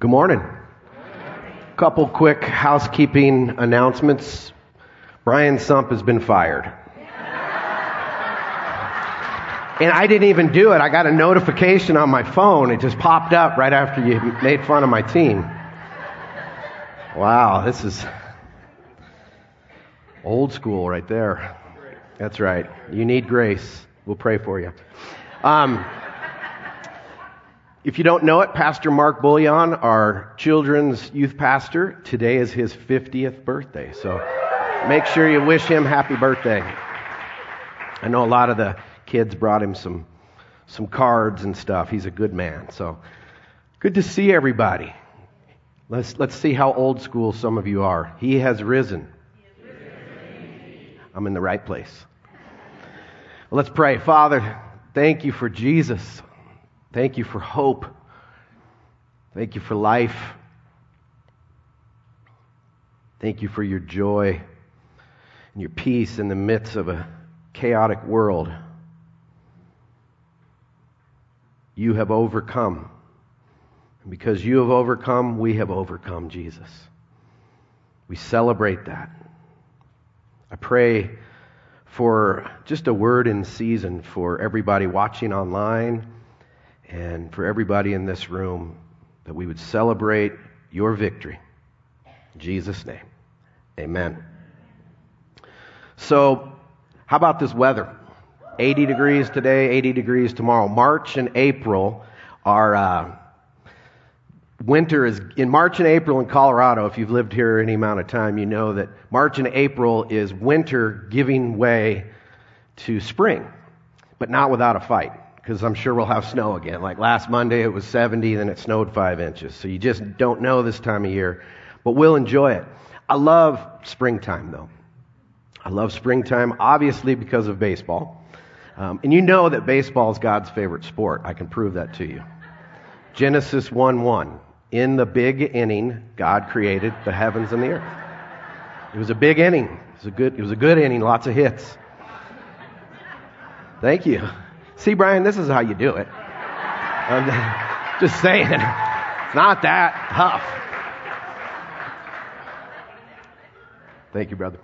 Good morning. Couple quick housekeeping announcements. Brian Sump has been fired. And I didn't even do it. I got a notification on my phone. It just popped up right after you made fun of my team. Wow, this is old school right there. That's right. You need grace. We'll pray for you. If you don't know it, Pastor Mark Bullion, our children's youth pastor, today is his 50th birthday. So make sure you wish him happy birthday. I know a lot of the kids brought him some cards and stuff. He's a good man. So good to see everybody. Let's see how old school some of you are. He has risen. I'm in the right place. Let's pray. Father, thank you for Jesus. Thank you for hope. Thank you for life. Thank you for your joy and your peace in the midst of a chaotic world. You have overcome. And because you have overcome, we have overcome, Jesus. We celebrate that. I pray for just a word in season for everybody watching online, and for everybody in this room, that we would celebrate your victory. In Jesus' name, amen. So, how about this weather? 80 degrees today, 80 degrees tomorrow. March and April are, winter is, in March and April in Colorado, if you've lived here any amount of time, you know that March and April is winter giving way to spring, but not without a fight. Because I'm sure we'll have snow again. Like last Monday it was 70, then it snowed 5 inches. So you just don't know this time of year. But we'll enjoy it. I love springtime though. I love springtime obviously because of baseball. And you know that baseball is God's favorite sport. I can prove that to you. Genesis 1:1. In the big inning, God created the heavens and the earth. It was a big inning. It was a good inning, lots of hits. Thank you. See, Brian, this is how you do it. I'm just saying. It's not that tough. Thank you, brother.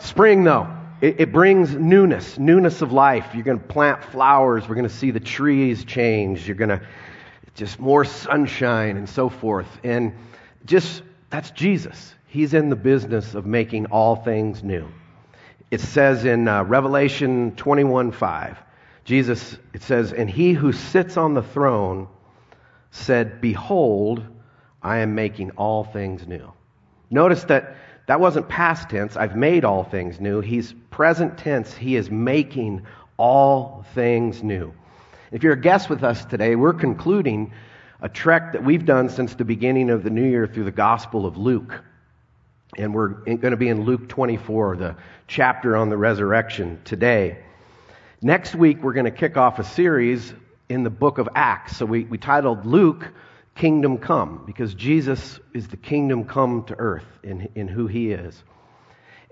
Spring, though, it brings newness, newness of life. You're going to plant flowers. We're going to see the trees change. You're going to just more sunshine and so forth. And just, that's Jesus. He's in the business of making all things new. It says in Revelation 21:5. Jesus, it says, and he who sits on the throne said, behold, I am making all things new. Notice that wasn't past tense. I've made all things new. He's present tense. He is making all things new. If you're a guest with us today, we're concluding a trek that we've done since the beginning of the new year through the Gospel of Luke. And we're going to be in Luke 24, the chapter on the resurrection today. Next week, we're going to kick off a series in the book of Acts. So we titled Luke, Kingdom Come, because Jesus is the kingdom come to earth in who he is.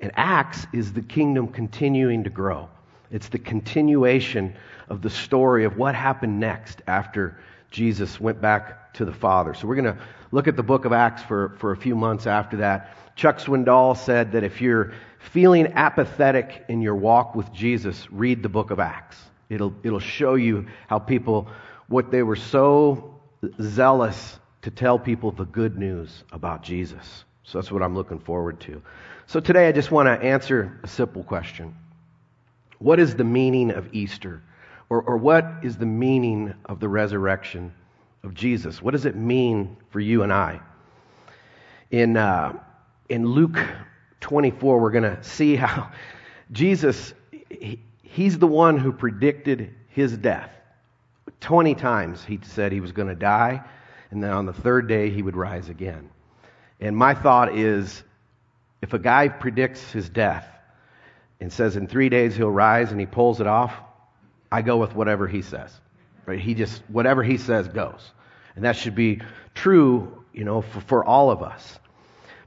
And Acts is the kingdom continuing to grow. It's the continuation of the story of what happened next after Jesus went back to the Father. So we're going to look at the book of Acts for a few months after that. Chuck Swindoll said that if you're feeling apathetic in your walk with Jesus, read the book of Acts. It'll show you how people, what they were so zealous to tell people the good news about Jesus. So that's what I'm looking forward to. So today I just want to answer a simple question. What is the meaning of Easter? Or what is the meaning of the resurrection of Jesus? What does it mean for you and I? In Luke 24, we're going to see how Jesus, he's the one who predicted his death. 20 times he said he was going to die, and then on the third day he would rise again. And my thought is, if a guy predicts his death and says in 3 days he'll rise and he pulls it off, I go with whatever he says. Right? He just, whatever he says goes. And that should be true, you know, for all of us.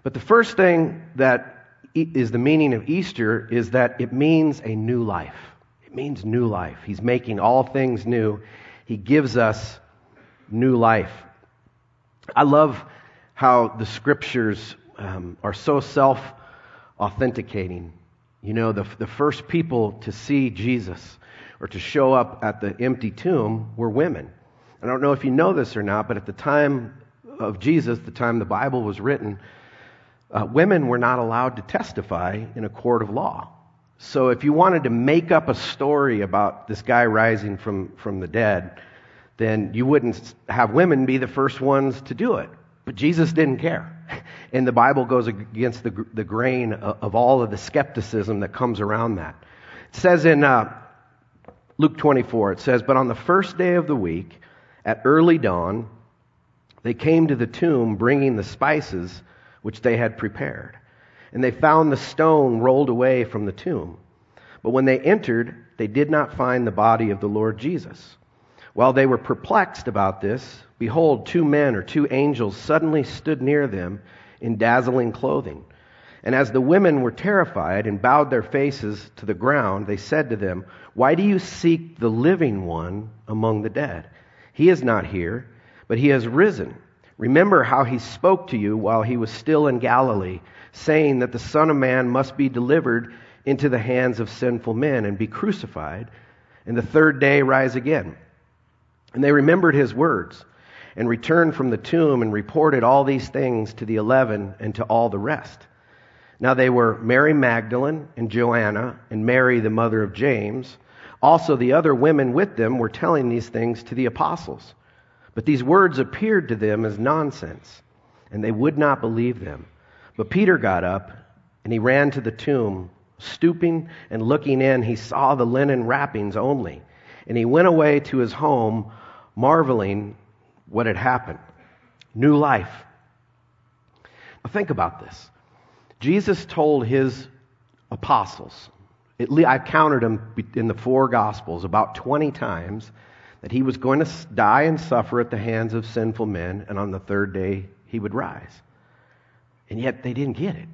But the first thing that is the meaning of Easter is that it means a new life. It means new life. He's making all things new. He gives us new life. I love how the Scriptures are so self-authenticating. You know, the first people to see Jesus or to show up at the empty tomb were women. I don't know if you know this or not, but at the time of Jesus, the time the Bible was written, women were not allowed to testify in a court of law. So if you wanted to make up a story about this guy rising from the dead, then you wouldn't have women be the first ones to do it. But Jesus didn't care. And the Bible goes against the grain of all of the skepticism that comes around that. It says in Luke 24, it says, "But on the first day of the week, at early dawn, they came to the tomb bringing the spices which they had prepared. And they found the stone rolled away from the tomb. But when they entered, they did not find the body of the Lord Jesus. While they were perplexed about this, behold, two angels suddenly stood near them in dazzling clothing. And as the women were terrified and bowed their faces to the ground, they said to them, 'Why do you seek the living one among the dead? He is not here, but he has risen. Remember how he spoke to you while he was still in Galilee, saying that the Son of Man must be delivered into the hands of sinful men and be crucified, and the third day rise again.' And they remembered his words and returned from the tomb and reported all these things to the 11 and to all the rest. Now they were Mary Magdalene and Joanna and Mary the mother of James. Also the other women with them were telling these things to the apostles. But these words appeared to them as nonsense, and they would not believe them. But Peter got up, and he ran to the tomb. Stooping and looking in, he saw the linen wrappings only. And he went away to his home, marveling what had happened." New life. Now think about this. Jesus told his apostles, at least I counted them in the four Gospels about 20 times, that he was going to die and suffer at the hands of sinful men, and on the third day he would rise. And yet they didn't get it.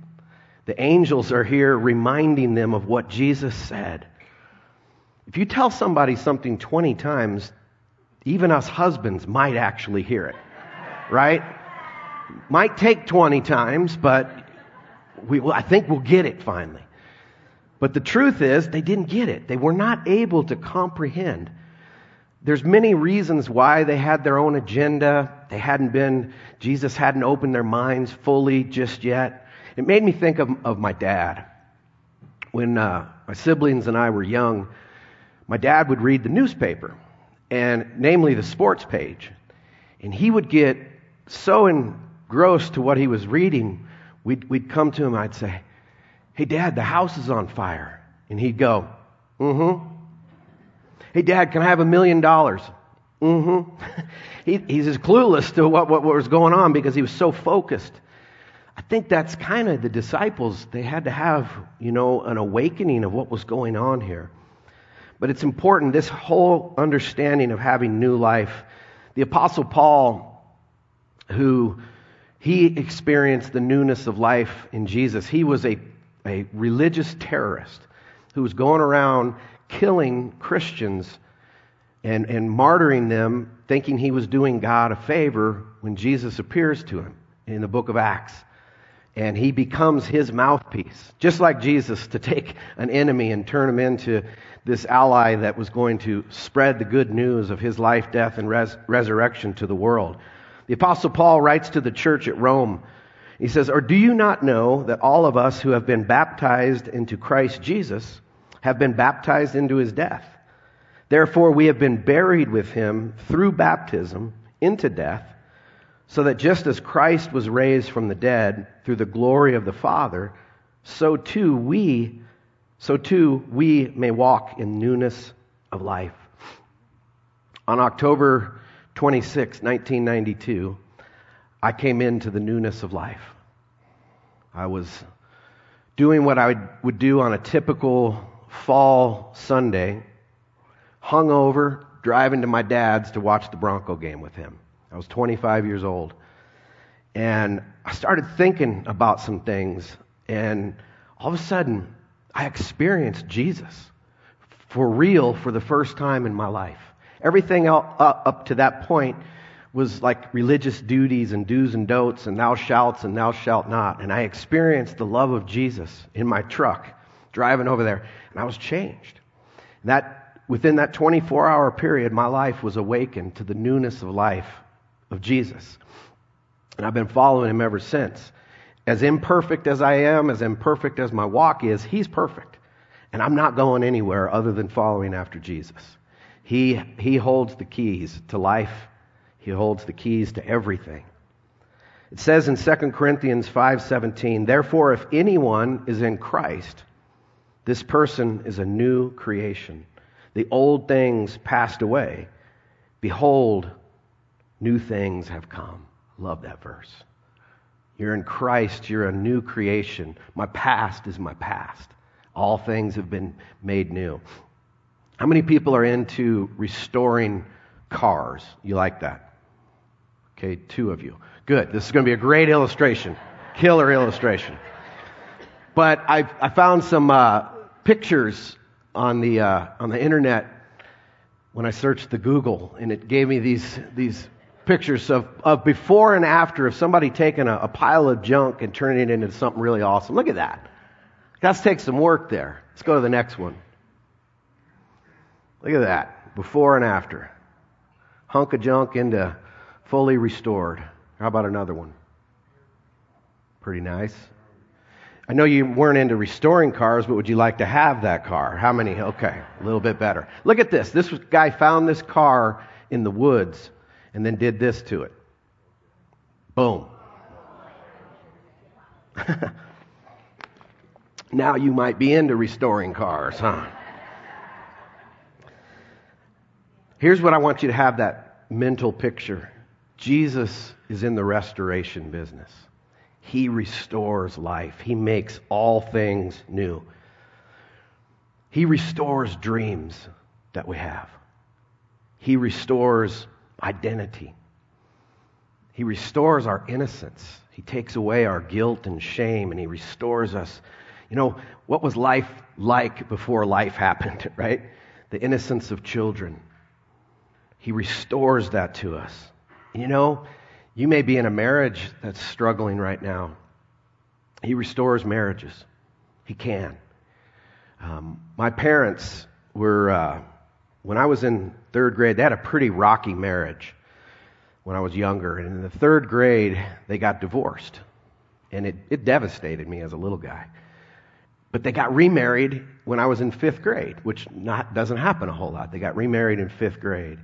The angels are here reminding them of what Jesus said. If you tell somebody something 20 times, even us husbands might actually hear it, right? Might take 20 times, but I think we'll get it finally. But the truth is, they didn't get it. They were not able to comprehend. There's many reasons why they had their own agenda. Jesus hadn't opened their minds fully just yet. It made me think of my dad. When my siblings and I were young, my dad would read the newspaper, and namely the sports page. And he would get so engrossed to what he was reading, we'd come to him and I'd say, "Hey, Dad, the house is on fire." And he'd go, "Mm-hmm." "Hey, Dad, can I have $1 million? Mm-hmm. He's as clueless to what was going on because he was so focused. I think that's kind of the disciples. They had to have, an awakening of what was going on here. But it's important, this whole understanding of having new life. The Apostle Paul, who he experienced the newness of life in Jesus, he was a religious terrorist who was going around killing Christians and martyring them, thinking he was doing God a favor when Jesus appears to him in the book of Acts. And he becomes his mouthpiece, just like Jesus, to take an enemy and turn him into this ally that was going to spread the good news of his life, death, and resurrection to the world. The Apostle Paul writes to the church at Rome. He says, "Or do you not know that all of us who have been baptized into Christ Jesus have been baptized into his death? Therefore we have been buried with him through baptism into death, so that just as Christ was raised from the dead through the glory of the Father, so too we may walk in newness of life." On October 26, 1992, I came into the newness of life. I was doing what I would do on a typical fall Sunday, hungover, driving to my dad's to watch the Bronco game with him. I was 25 years old. And I started thinking about some things, and all of a sudden, I experienced Jesus for real for the first time in my life. Everything up to that point was like religious duties and do's and don'ts and thou shalt and thou shalt not. And I experienced the love of Jesus in my truck driving over there, and I was changed. That within that 24-hour period, my life was awakened to the newness of life of Jesus. And I've been following him ever since. As imperfect as I am, as imperfect as my walk is, he's perfect. And I'm not going anywhere other than following after Jesus. He holds the keys to life. He holds the keys to everything. It says in 2 Corinthians 5:17, therefore, if anyone is in Christ, this person is a new creation. The old things passed away. Behold, new things have come. Love that verse. You're in Christ. You're a new creation. My past is my past. All things have been made new. How many people are into restoring cars? You like that? Okay, two of you. Good. This is going to be a great illustration. Killer illustration. But I found some pictures on the internet when I searched the Google, and it gave me these pictures of before and after of somebody taking a pile of junk and turning it into something really awesome. Look at that. That's take some work there. Let's go to the next one. Look at that. Before and after. Hunk of junk into fully restored. How about another one? Pretty nice. I know you weren't into restoring cars, but would you like to have that car? How many? Okay, a little bit better. Look at this. This guy found this car in the woods and then did this to it. Boom. Now you might be into restoring cars, huh? Here's what I want you to have that mental picture. Jesus is in the restoration business. He restores life. He makes all things new. He restores dreams that we have. He restores identity. He restores our innocence. He takes away our guilt and shame, and he restores us. You know, what was life like before life happened, right? The innocence of children. He restores that to us. And you know, you may be in a marriage that's struggling right now. He restores marriages. He can. My parents were, when I was in third grade, they had a pretty rocky marriage when I was younger. And in the third grade, they got divorced. And it devastated me as a little guy. But they got remarried when I was in fifth grade, which doesn't happen a whole lot. They got remarried in fifth grade.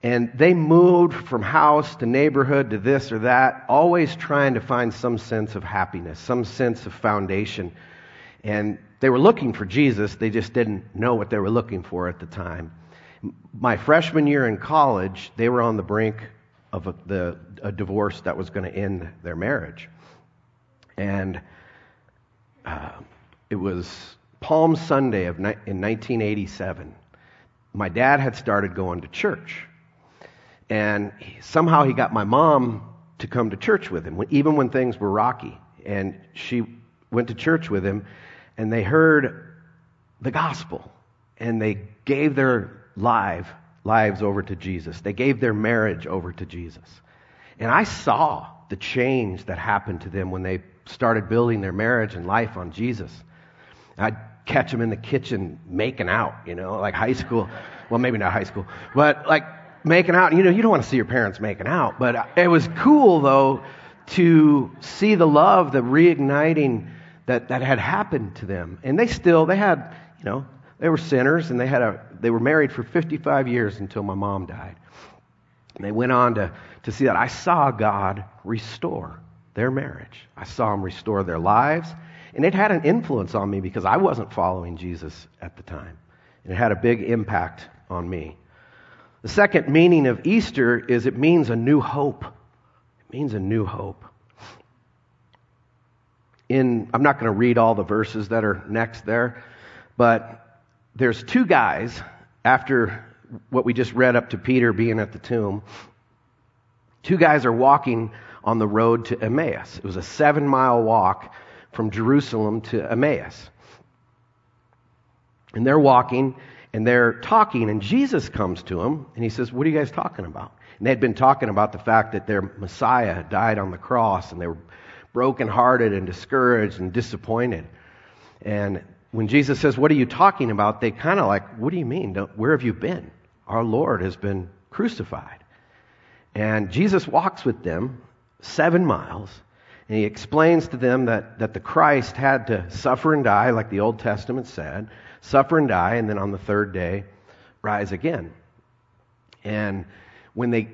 And they moved from house to neighborhood to this or that, always trying to find some sense of happiness, some sense of foundation. And they were looking for Jesus. They just didn't know what they were looking for at the time. My freshman year in college, they were on the brink of a divorce that was going to end their marriage. And it was Palm Sunday in 1987. My dad had started going to church. And somehow he got my mom to come to church with him, even when things were rocky. And she went to church with him, and they heard the gospel, and they gave their lives over to Jesus. They gave their marriage over to Jesus. And I saw the change that happened to them when they started building their marriage and life on Jesus. I'd catch them in the kitchen making out, you know, like high school. Well, maybe not high school, but like, making out. You know, you don't want to see your parents making out, but it was cool though to see the love, the reigniting that had happened to them. And they had, you know, they were sinners, and they were married for 55 years until my mom died. And they went on to see that. I saw God restore their marriage. I saw him restore their lives, and it had an influence on me because I wasn't following Jesus at the time. And it had a big impact on me. The second meaning of Easter is it means a new hope. It means a new hope. I'm not going to read all the verses that are next there, but there's two guys after what we just read up to Peter being at the tomb. Two guys are walking on the road to Emmaus. It was a 7-mile walk from Jerusalem to Emmaus. And they're walking, and they're talking, and Jesus comes to him, and he says, what are you guys talking about? And they'd been talking about the fact that their Messiah died on the cross, and they were brokenhearted and discouraged and disappointed. And when Jesus says, "What are you talking about?" they kind of like, "What do you mean? Where have you been? Our Lord has been crucified." And Jesus walks with them 7 miles, and he explains to them that the Christ had to suffer and die, like the Old Testament said, suffer and die, and then on the third day, rise again. And when they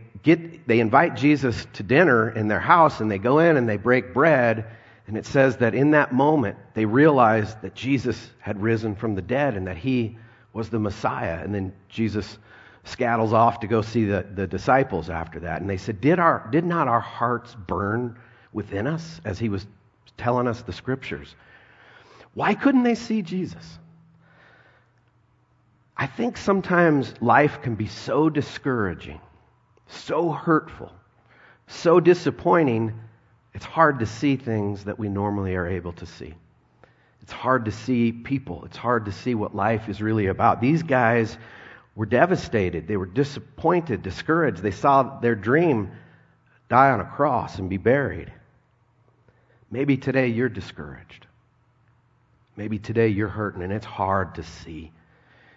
invite Jesus to dinner in their house, and they go in and they break bread, and it says that in that moment, they realized that Jesus had risen from the dead and that he was the Messiah. And then Jesus scattles off to go see the disciples after that. And they said, did not our hearts burn within us as he was telling us the scriptures? Why couldn't they see Jesus? I think sometimes life can be so discouraging, so hurtful, so disappointing, it's hard to see things that we normally are able to see. It's hard to see people. It's hard to see what life is really about. These guys were devastated. They were disappointed, discouraged. They saw their dream die on a cross and be buried. Maybe today you're discouraged. Maybe today you're hurting, and it's hard to see.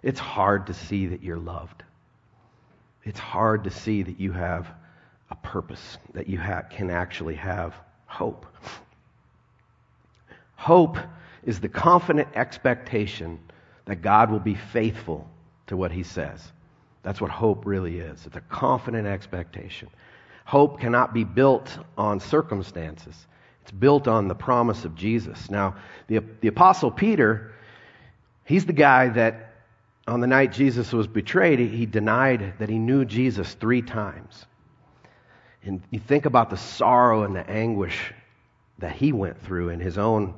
It's hard to see that you're loved. It's hard to see that you have a purpose, that you can actually have hope. Hope is the confident expectation that God will be faithful to what he says. That's what hope really is. It's a confident expectation. Hope cannot be built on circumstances. It's built on the promise of Jesus. Now, the Apostle Peter, he's the guy that on the night Jesus was betrayed, he denied that he knew Jesus 3 times. And you think about the sorrow and the anguish that he went through and his own,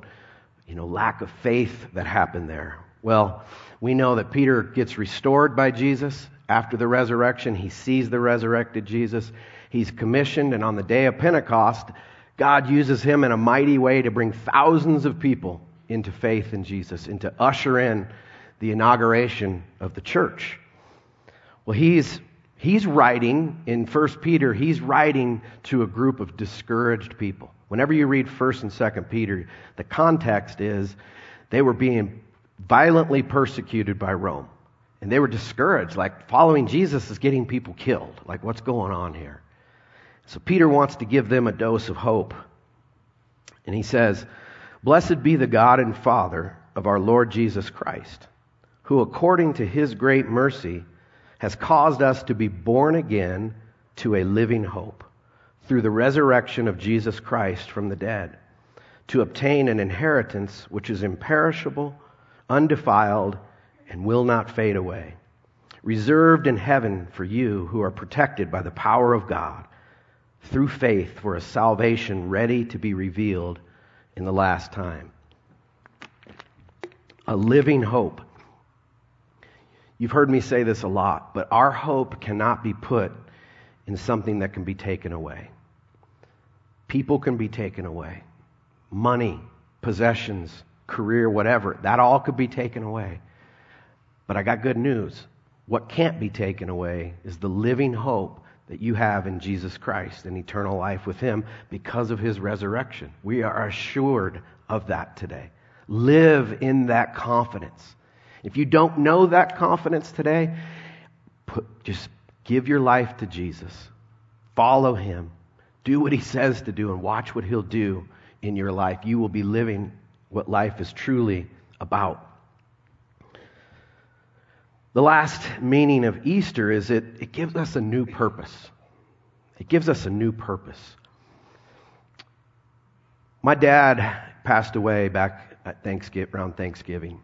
lack of faith that happened there. Well, we know that Peter gets restored by Jesus after the resurrection. He sees the resurrected Jesus. He's commissioned, and on the day of Pentecost, God uses him in a mighty way to bring thousands of people into faith in Jesus and to usher in the inauguration of the church. Well, he's writing in 1 Peter, he's writing to a group of discouraged people. Whenever you read 1 and 2 Peter, the context is they were being violently persecuted by Rome. And they were discouraged, like following Jesus is getting people killed. Like, what's going on here? So Peter wants to give them a dose of hope. And he says, "Blessed be the God and Father of our Lord Jesus Christ, who according to his great mercy has caused us to be born again to a living hope through the resurrection of Jesus Christ from the dead, to obtain an inheritance which is imperishable, undefiled, and will not fade away, reserved in heaven for you who are protected by the power of God through faith for a salvation ready to be revealed in the last time." A living hope. You've heard me say this a lot, but our hope cannot be put in something that can be taken away. People can be taken away. Money, possessions, career, whatever. That all could be taken away. But I got good news. What can't be taken away is the living hope that you have in Jesus Christ and eternal life with him because of his resurrection. We are assured of that today. Live in that confidence. If you don't know that confidence today, just give your life to Jesus. Follow him. Do what he says to do and watch what he'll do in your life. You will be living what life is truly about. The last meaning of Easter is it gives us a new purpose. It gives us a new purpose. My dad passed away back at Thanksgiving, around Thanksgiving.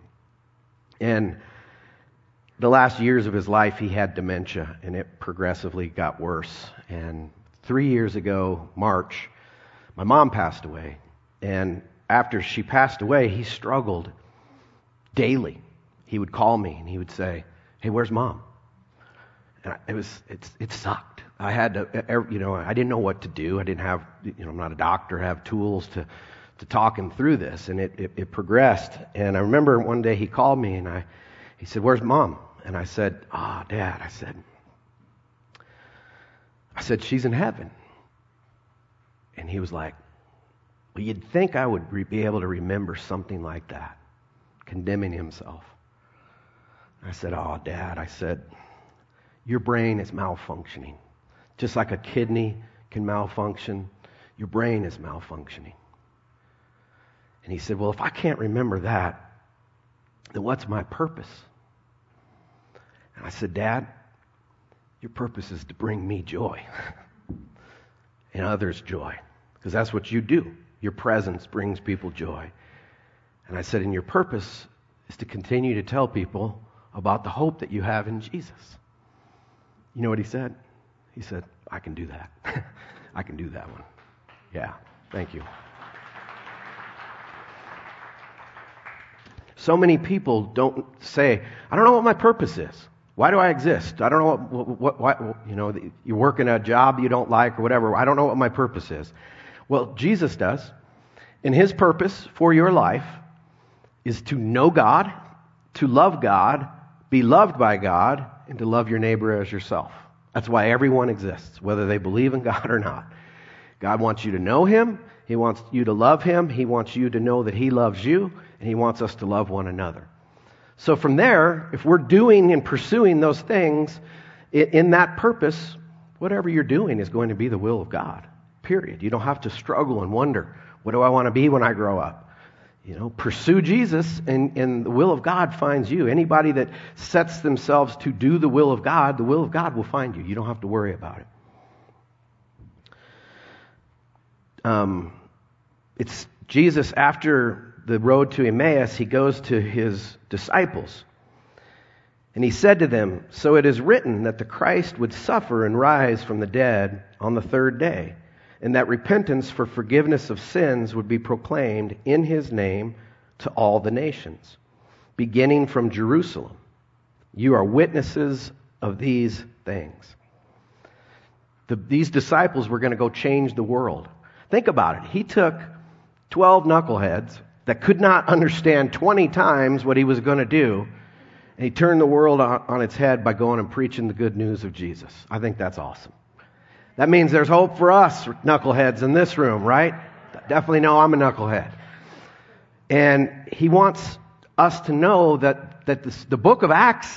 And the last years of his life, he had dementia, and it progressively got worse. And 3 years ago, March, my mom passed away. And after she passed away, he struggled daily. He would call me, and he would say, "Hey, where's Mom?" And it sucked. I had to, I didn't know what to do. I didn't have, I'm not a doctor, I have tools to talk him through this, and it progressed. And I remember one day he called me, and he said, "Where's Mom?" And I said, "Dad," I said, I said, she's in heaven. And he was like, well, you'd think I would be able to remember something like that, condemning himself. I said, oh, Dad, I said, your brain is malfunctioning. Just like a kidney can malfunction, your brain is malfunctioning. And he said, well, if I can't remember that, then what's my purpose? And I said, Dad, your purpose is to bring me joy and others joy, because that's what you do. Your presence brings people joy. And I said, and your purpose is to continue to tell people about the hope that you have in Jesus. You know what he said? He said, I can do that. I can do that one. Yeah, thank you. So many people don't say, I don't know what my purpose is. Why do I exist? I don't know what you know, you're working a job you don't like or whatever. I don't know what my purpose is. Well, Jesus does. And his purpose for your life is to know God, to love God, be loved by God, and to love your neighbor as yourself. That's why everyone exists, whether they believe in God or not. God wants you to know him. He wants you to love him. He wants you to know that he loves you, and he wants us to love one another. So from there, if we're doing and pursuing those things in that purpose, whatever you're doing is going to be the will of God, period. You don't have to struggle and wonder, what do I want to be when I grow up? You know, pursue Jesus, and the will of God finds you. Anybody that sets themselves to do the will of God will find you. You don't have to worry about it. It's Jesus, after the road to Emmaus, he goes to his disciples. And he said to them, so it is written that the Christ would suffer and rise from the dead on the third day, and that repentance for forgiveness of sins would be proclaimed in his name to all the nations, beginning from Jerusalem. You are witnesses of these things. These disciples were going to go change the world. Think about it. He took 12 knuckleheads that could not understand 20 times what he was going to do, and he turned the world on its head by going and preaching the good news of Jesus. I think that's awesome. That means there's hope for us knuckleheads in this room, right? Definitely know I'm a knucklehead. And he wants us to know that the book of Acts,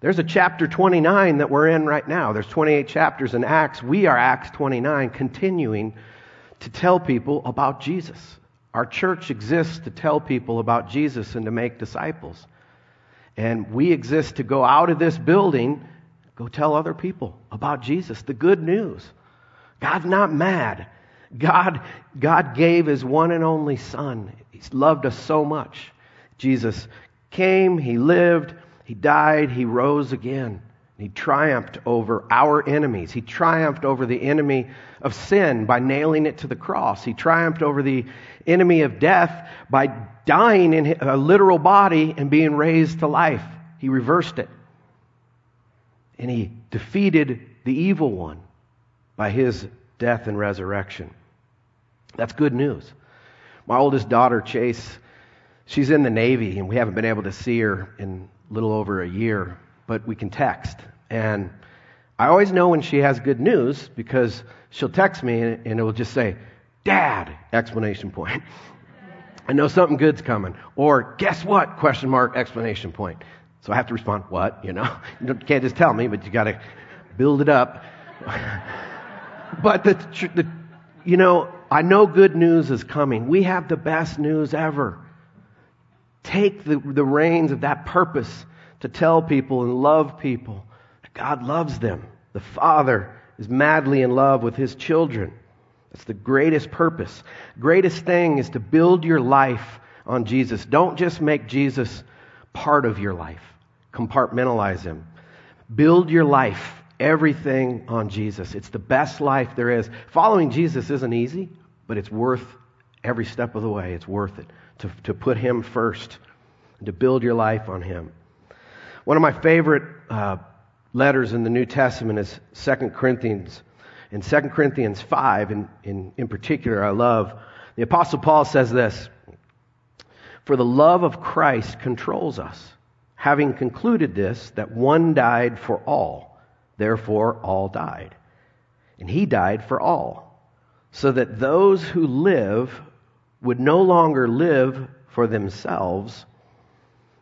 there's a chapter 29 that we're in right now. There's 28 chapters in Acts. We are Acts 29, continuing to tell people about Jesus. Our church exists to tell people about Jesus and to make disciples. And we exist to go out of this building, go tell other people about Jesus, the good news. God's not mad. God gave his one and only Son. He's loved us so much. Jesus came, he lived, he died, he rose again. He triumphed over our enemies. He triumphed over the enemy of sin by nailing it to the cross. He triumphed over the enemy of death by dying in a literal body and being raised to life. He reversed it. And he defeated the evil one by his death and resurrection. That's good news. My oldest daughter, Chase, she's in the Navy, and we haven't been able to see her in a little over a year. But we can text. And I always know when she has good news because she'll text me and it will just say, Dad! Explanation point. I know something good's coming. Or, guess what? Question mark, explanation point. So I have to respond, what? You know, you can't just tell me, but you got to build it up. But you know, I know good news is coming. We have the best news ever. Take the reins of that purpose to tell people and love people that God loves them. The Father is madly in love with his children. That's the greatest purpose. Greatest thing is to build your life on Jesus. Don't just make Jesus part of your life. Compartmentalize him. Build your life, everything on Jesus. It's the best life there is. Following Jesus isn't easy, but it's worth every step of the way. It's worth it to put him first, to build your life on him. One of my favorite letters in the New Testament is 2 Corinthians. In 2 Corinthians 5, in particular, I love, the Apostle Paul says this, for the love of Christ controls us, having concluded this, that one died for all, therefore all died. and he died for all, so that those who live would no longer live for themselves,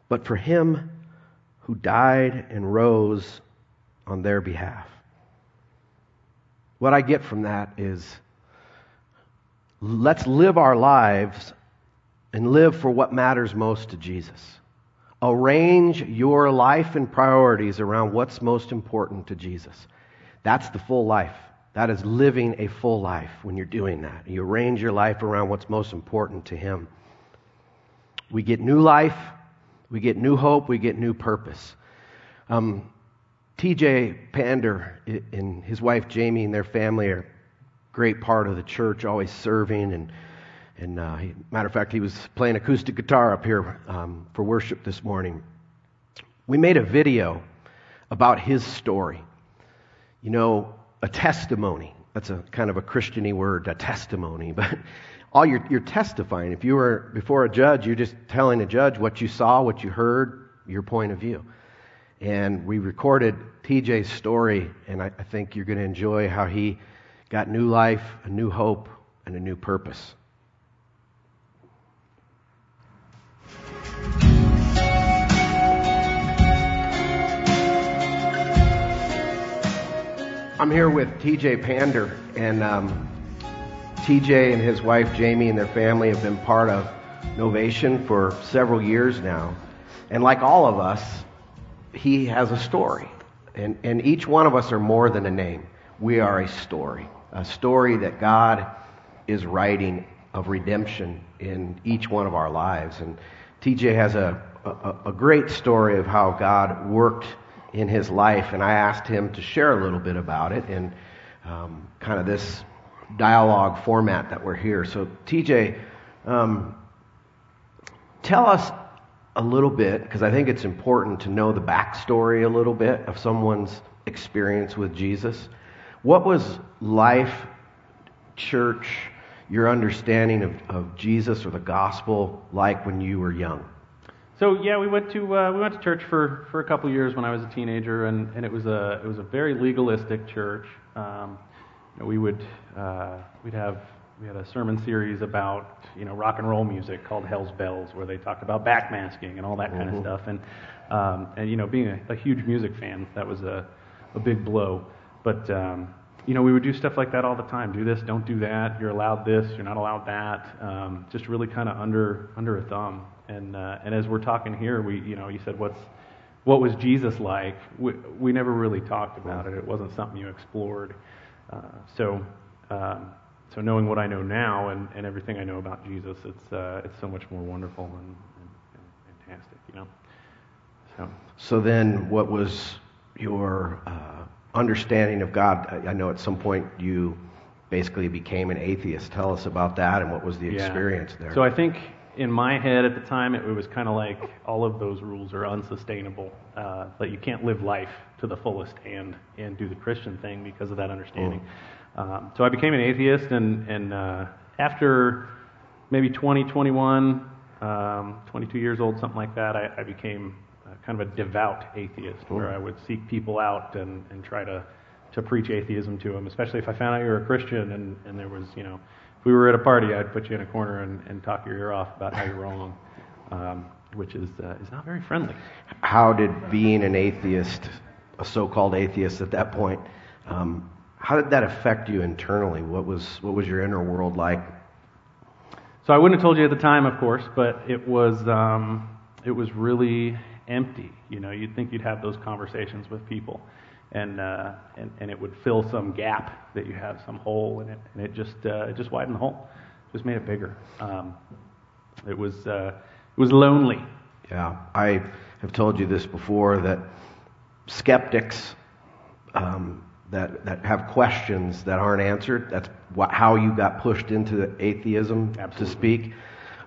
but for him who died and rose on their behalf. What I get from that is, let's live our lives and live for what matters most to Jesus. Arrange your life and priorities around what's most important to Jesus. That's the full life. That is living a full life when you're doing that. You arrange your life around what's most important to him. We get new life, we get new hope, we get new purpose. TJ Pander and his wife Jamie and their family are a great part of the church, always serving. And matter of fact, he was playing acoustic guitar up here for worship this morning. We made a video about his story. You know, a testimony. That's a kind of a Christian-y word, a testimony. But all you're testifying. If you were before a judge, you're just telling a judge what you saw, what you heard, your point of view. And we recorded TJ's story, and I think you're going to enjoy how he got new life, a new hope, and a new purpose. I'm here with TJ Pander, and TJ and his wife Jamie and their family have been part of Novation for several years now. And like all of us, he has a story, and each one of us are more than a name. We are a story that God is writing of redemption in each one of our lives. And TJ has a great story of how God worked in his life, and I asked him to share a little bit about it in kind of this dialogue format that we're here. So TJ, tell us a little bit, because I think it's important to know the backstory a little bit of someone's experience with Jesus. What was life, church, your understanding of Jesus or the gospel like when you were young? So yeah, we went to church for a couple years when I was a teenager, and it was a very legalistic church. We had a sermon series about rock and roll music called Hell's Bells, where they talked about backmasking and all that kind of stuff. And being a huge music fan, that was a big blow. But we would do stuff like that all the time. Do this, don't do that. You're allowed this, you're not allowed that. Just really kind of under a thumb. And as we're talking here, you said what was Jesus like? We never really talked about it. It wasn't something you explored. So knowing what I know now and everything I know about Jesus, it's so much more wonderful and fantastic, So then, what was your understanding of God? I know at some point you basically became an atheist. Tell us about that and what was the experience there? So I think, in my head at the time, it was kind of like all of those rules are unsustainable. But you can't live life to the fullest and do the Christian thing because of that understanding. So I became an atheist, and after maybe 20, 21, 22 years old, something like that, I became kind of a devout atheist, where I would seek people out and try to preach atheism to them, especially if I found out you were a Christian and there was, if we were at a party, I'd put you in a corner and talk your ear off about how you're wrong, which is not very friendly. How did being an atheist, a so-called atheist at that point, how did that affect you internally? What was your inner world like? So I wouldn't have told you at the time, of course, but it was really empty. You'd think you'd have those conversations with people, and it would fill some gap that you have, some hole in it, and it just widened the hole, just made it bigger. It was lonely. Yeah, I have told you this before, that skeptics that have questions that aren't answered, that's how you got pushed into the atheism, Absolutely. To speak.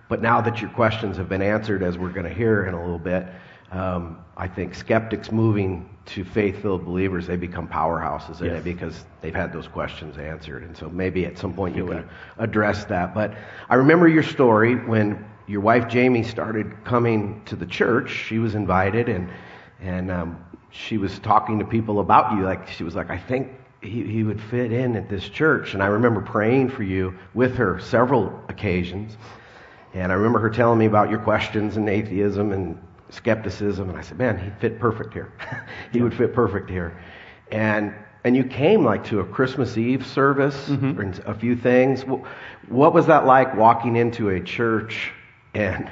But now that your questions have been answered, as we're going to hear in a little bit, I think skeptics moving to faith-filled believers, they become powerhouses in it because they've had those questions answered. And so maybe at some point you can address that. But I remember your story when your wife Jamie started coming to the church. She was invited, and she was talking to people about you. She was like, I think he would fit in at this church. And I remember praying for you with her several occasions. And I remember her telling me about your questions and atheism and skepticism. And I said, man, he'd fit perfect here. He would fit perfect here. And you came like to a Christmas Eve service and a few things. What was that like walking into a church and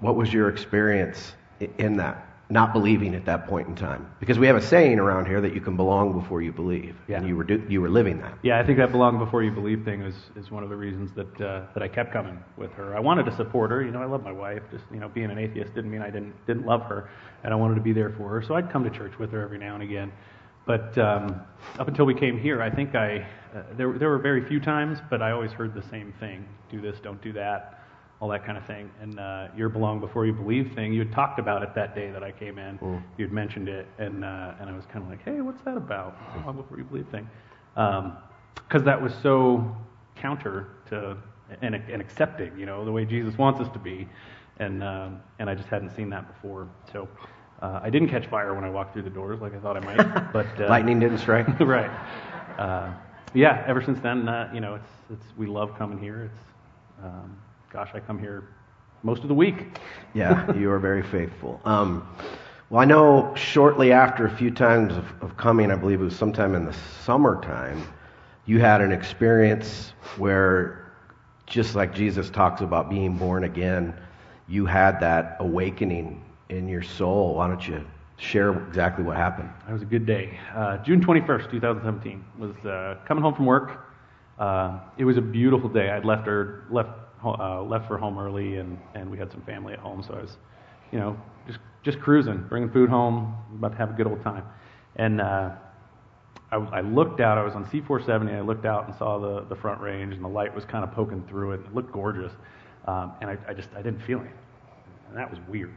what was your experience in that, not believing at that point in time? Because we have a saying around here that you can belong before you believe, and you were living that. Yeah, I think that belong before you believe thing is one of the reasons that I kept coming with her. I wanted to support her. You know, I love my wife. Just, you know, being an atheist didn't mean I didn't love her, and I wanted to be there for her. So I'd come to church with her every now and again. But up until we came here, I think there were very few times, but I always heard the same thing: do this, don't do that, all that kind of thing. And your belong before you believe thing, you had talked about it that day that I came in. Ooh. You'd mentioned it, and I was kind of like, hey, what's that about? Belong before you believe thing, because that was so counter to and accepting, you know, the way Jesus wants us to be, and I just hadn't seen that before, so. I didn't catch fire when I walked through the doors like I thought I might, but lightning didn't strike. Right. Yeah. Ever since then, you know, it's we love coming here. It's gosh, I come here most of the week. Yeah, you are very faithful. Well, I know shortly after a few times of coming, I believe it was sometime in the summertime, you had an experience where, just like Jesus talks about being born again, you had that awakening in your soul. Why don't you share exactly what happened? It was a good day. June 21st, 2017, was coming home from work. It was a beautiful day. I'd left for home early, and we had some family at home, so I was, you know, just cruising, bringing food home, about to have a good old time. And I looked out. I was on C470. I looked out and saw the front range, and the light was kind of poking through it. It looked gorgeous, and I didn't feel anything, and that was weird.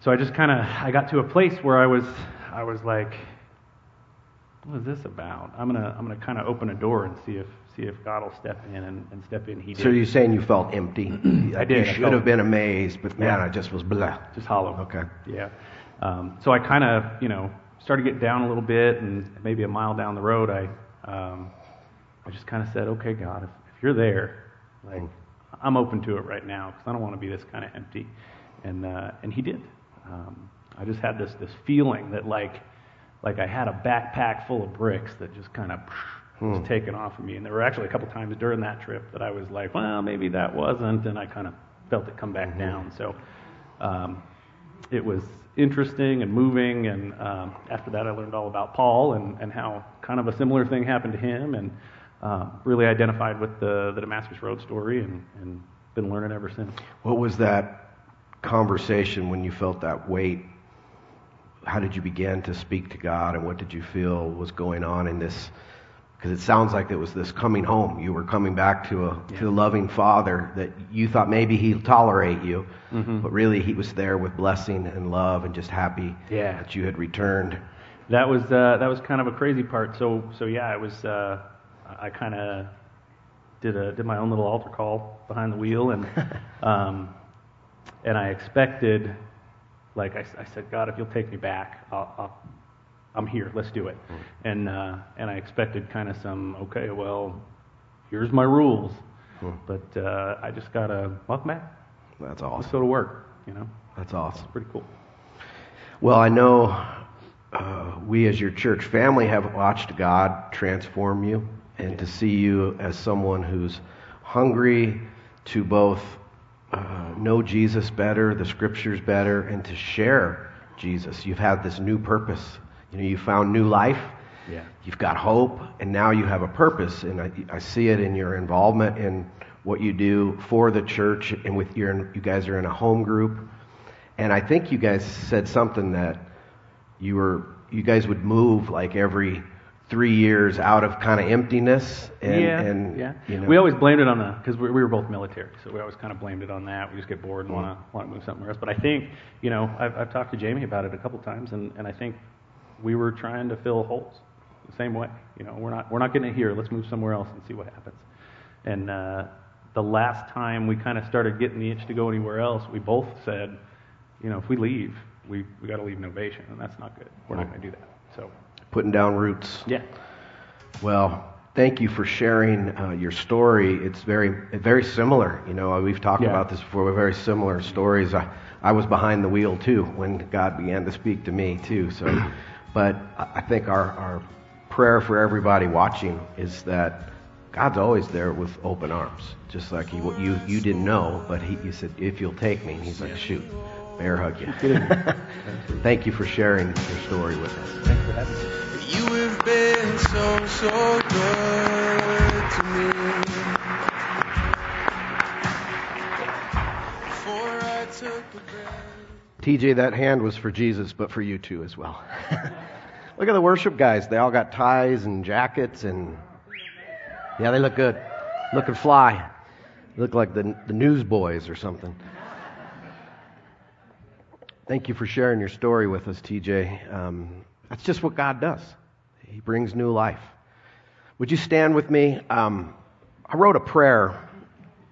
So I just kind of, I got to a place where I was like, what is this about? I'm gonna kind of open a door and see if God will step in and step in. He did. So you're saying you felt empty? I did. You should have been amazed, but man, I just was blah. Just hollow. Okay. Yeah. So I kind of, you know, started getting down a little bit, and maybe a mile down the road, I just kind of said, okay, God, if you're there, like. I'm open to it right now because I don't want to be this kind of empty, and he did. I just had this feeling that like I had a backpack full of bricks that just kind of was taken off of me. And there were actually a couple times during that trip that I was like, well, maybe that wasn't, and I kind of felt it come back down. So it was interesting and moving. And after that, I learned all about Paul and how kind of a similar thing happened to him, and. Really identified with the Damascus Road story and been learning ever since. What was that conversation when you felt that weight? How did you begin to speak to God, and what did you feel was going on in this? Because it sounds like it was this coming home. You were coming back to a loving Father that you thought maybe He'll tolerate you, but really He was there with blessing and love and just happy that you had returned. That was kind of a crazy part. So yeah, it was. I kind of did my own little altar call behind the wheel, and I expected, like I said, God, if you'll take me back, I'm here. Let's do it. And I expected kind of some, okay, well, here's my rules, but I just gotta welcome back. That's awesome. Let's go to work. You know. That's awesome. It's pretty cool. Well, I know we as your church family have watched God transform you. And to see you as someone who's hungry to both know Jesus better, the Scriptures better, and to share Jesus. You've had this new purpose. You know, you found new life. Yeah. You've got hope, and now you have a purpose. And I see it in your involvement in what you do for the church, and with you guys are in a home group. And I think you guys said something that you guys would move like every 3 years out of kind of emptiness. You know. We always blamed it on because we were both military, so we always kind of blamed it on that. We just get bored and want to move somewhere else. But I think, you know, I've talked to Jamie about it a couple times, and I think we were trying to fill holes the same way. You know, we're not getting it here. Let's move somewhere else and see what happens. And the last time we kind of started getting the itch to go anywhere else, we both said, you know, if we leave, we got to leave Novation, and that's not good. We're not going to do that. So. putting down roots. Yeah. Well, thank you for sharing your story. It's very similar. You know, we've talked about this before. We're very similar stories. I was behind the wheel too when God began to speak to me too. So, but I think our prayer for everybody watching is that God's always there with open arms, just like he, you didn't know, but you said, if you'll take me, and he's like, shoot, bear hug you. Thank you for sharing your story with us. Thanks for having me. You have been so good to me. Before I took the breath. TJ, that hand was for Jesus, but for you too as well. Look at the worship guys. They all got ties and jackets and... Yeah, they look good. Looking fly. Look like the newsboys or something. Thank you for sharing your story with us, TJ. That's just what God does. He brings new life. Would you stand with me? I wrote a prayer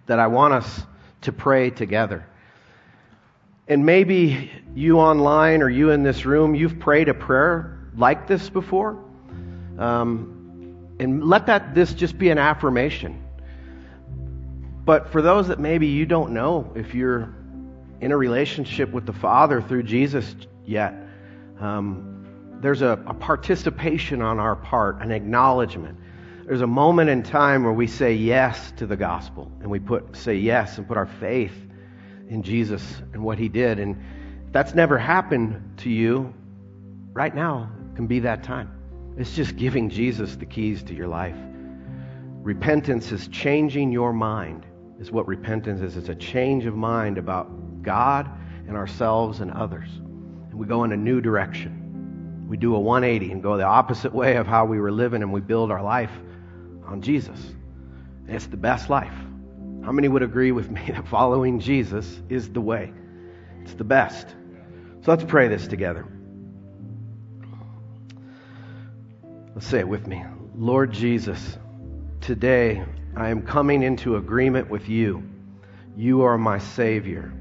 that I want us to pray together. And maybe you online or you in this room, you've prayed a prayer like this before. And let this just be an affirmation. But for those that maybe you don't know if you're in a relationship with the Father through Jesus yet, there's a participation on our part, an acknowledgement. There's a moment in time where we say yes to the gospel, and we say yes and put our faith in Jesus and what he did. And if that's never happened to you, right now can be that time. It's just giving Jesus the keys to your life. Repentance is changing your mind, is what repentance is. It's a change of mind about God and ourselves and others. And we go in a new direction. We do a 180 and go the opposite way of how we were living, and we build our life on Jesus. And it's the best life. How many would agree with me that following Jesus is the way? It's the best. So let's pray this together. Let's say it with me. Lord Jesus, today I am coming into agreement with you. You are my Savior.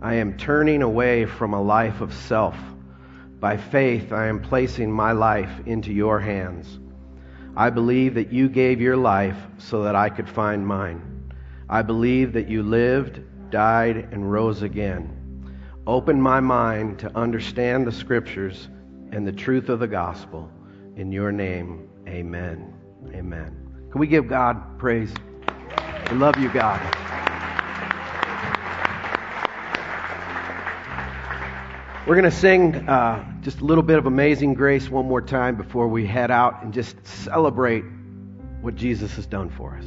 I am turning away from a life of self. By faith, I am placing my life into your hands. I believe that you gave your life so that I could find mine. I believe that you lived, died, and rose again. Open my mind to understand the Scriptures and the truth of the gospel. In your name, amen. Amen. Can we give God praise? We love you, God. We're going to sing just a little bit of Amazing Grace one more time before we head out and just celebrate what Jesus has done for us.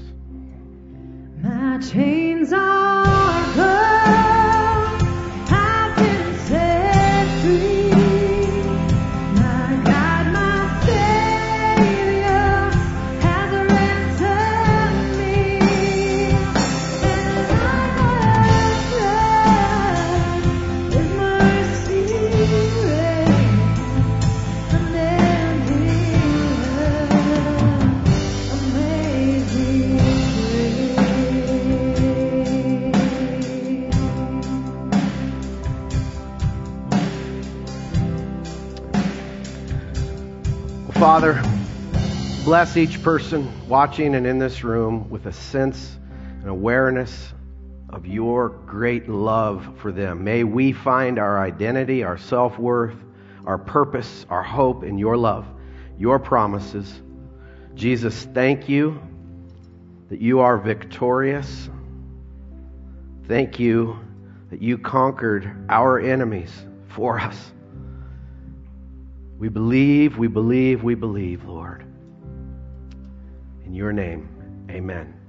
My chains are gone. I've been set free. Father, bless each person watching and in this room with a sense and awareness of your great love for them. May we find our identity, our self-worth, our purpose, our hope in your love, your promises. Jesus, thank you that you are victorious. Thank you that you conquered our enemies for us. We believe, we believe, we believe, Lord. In your name, amen.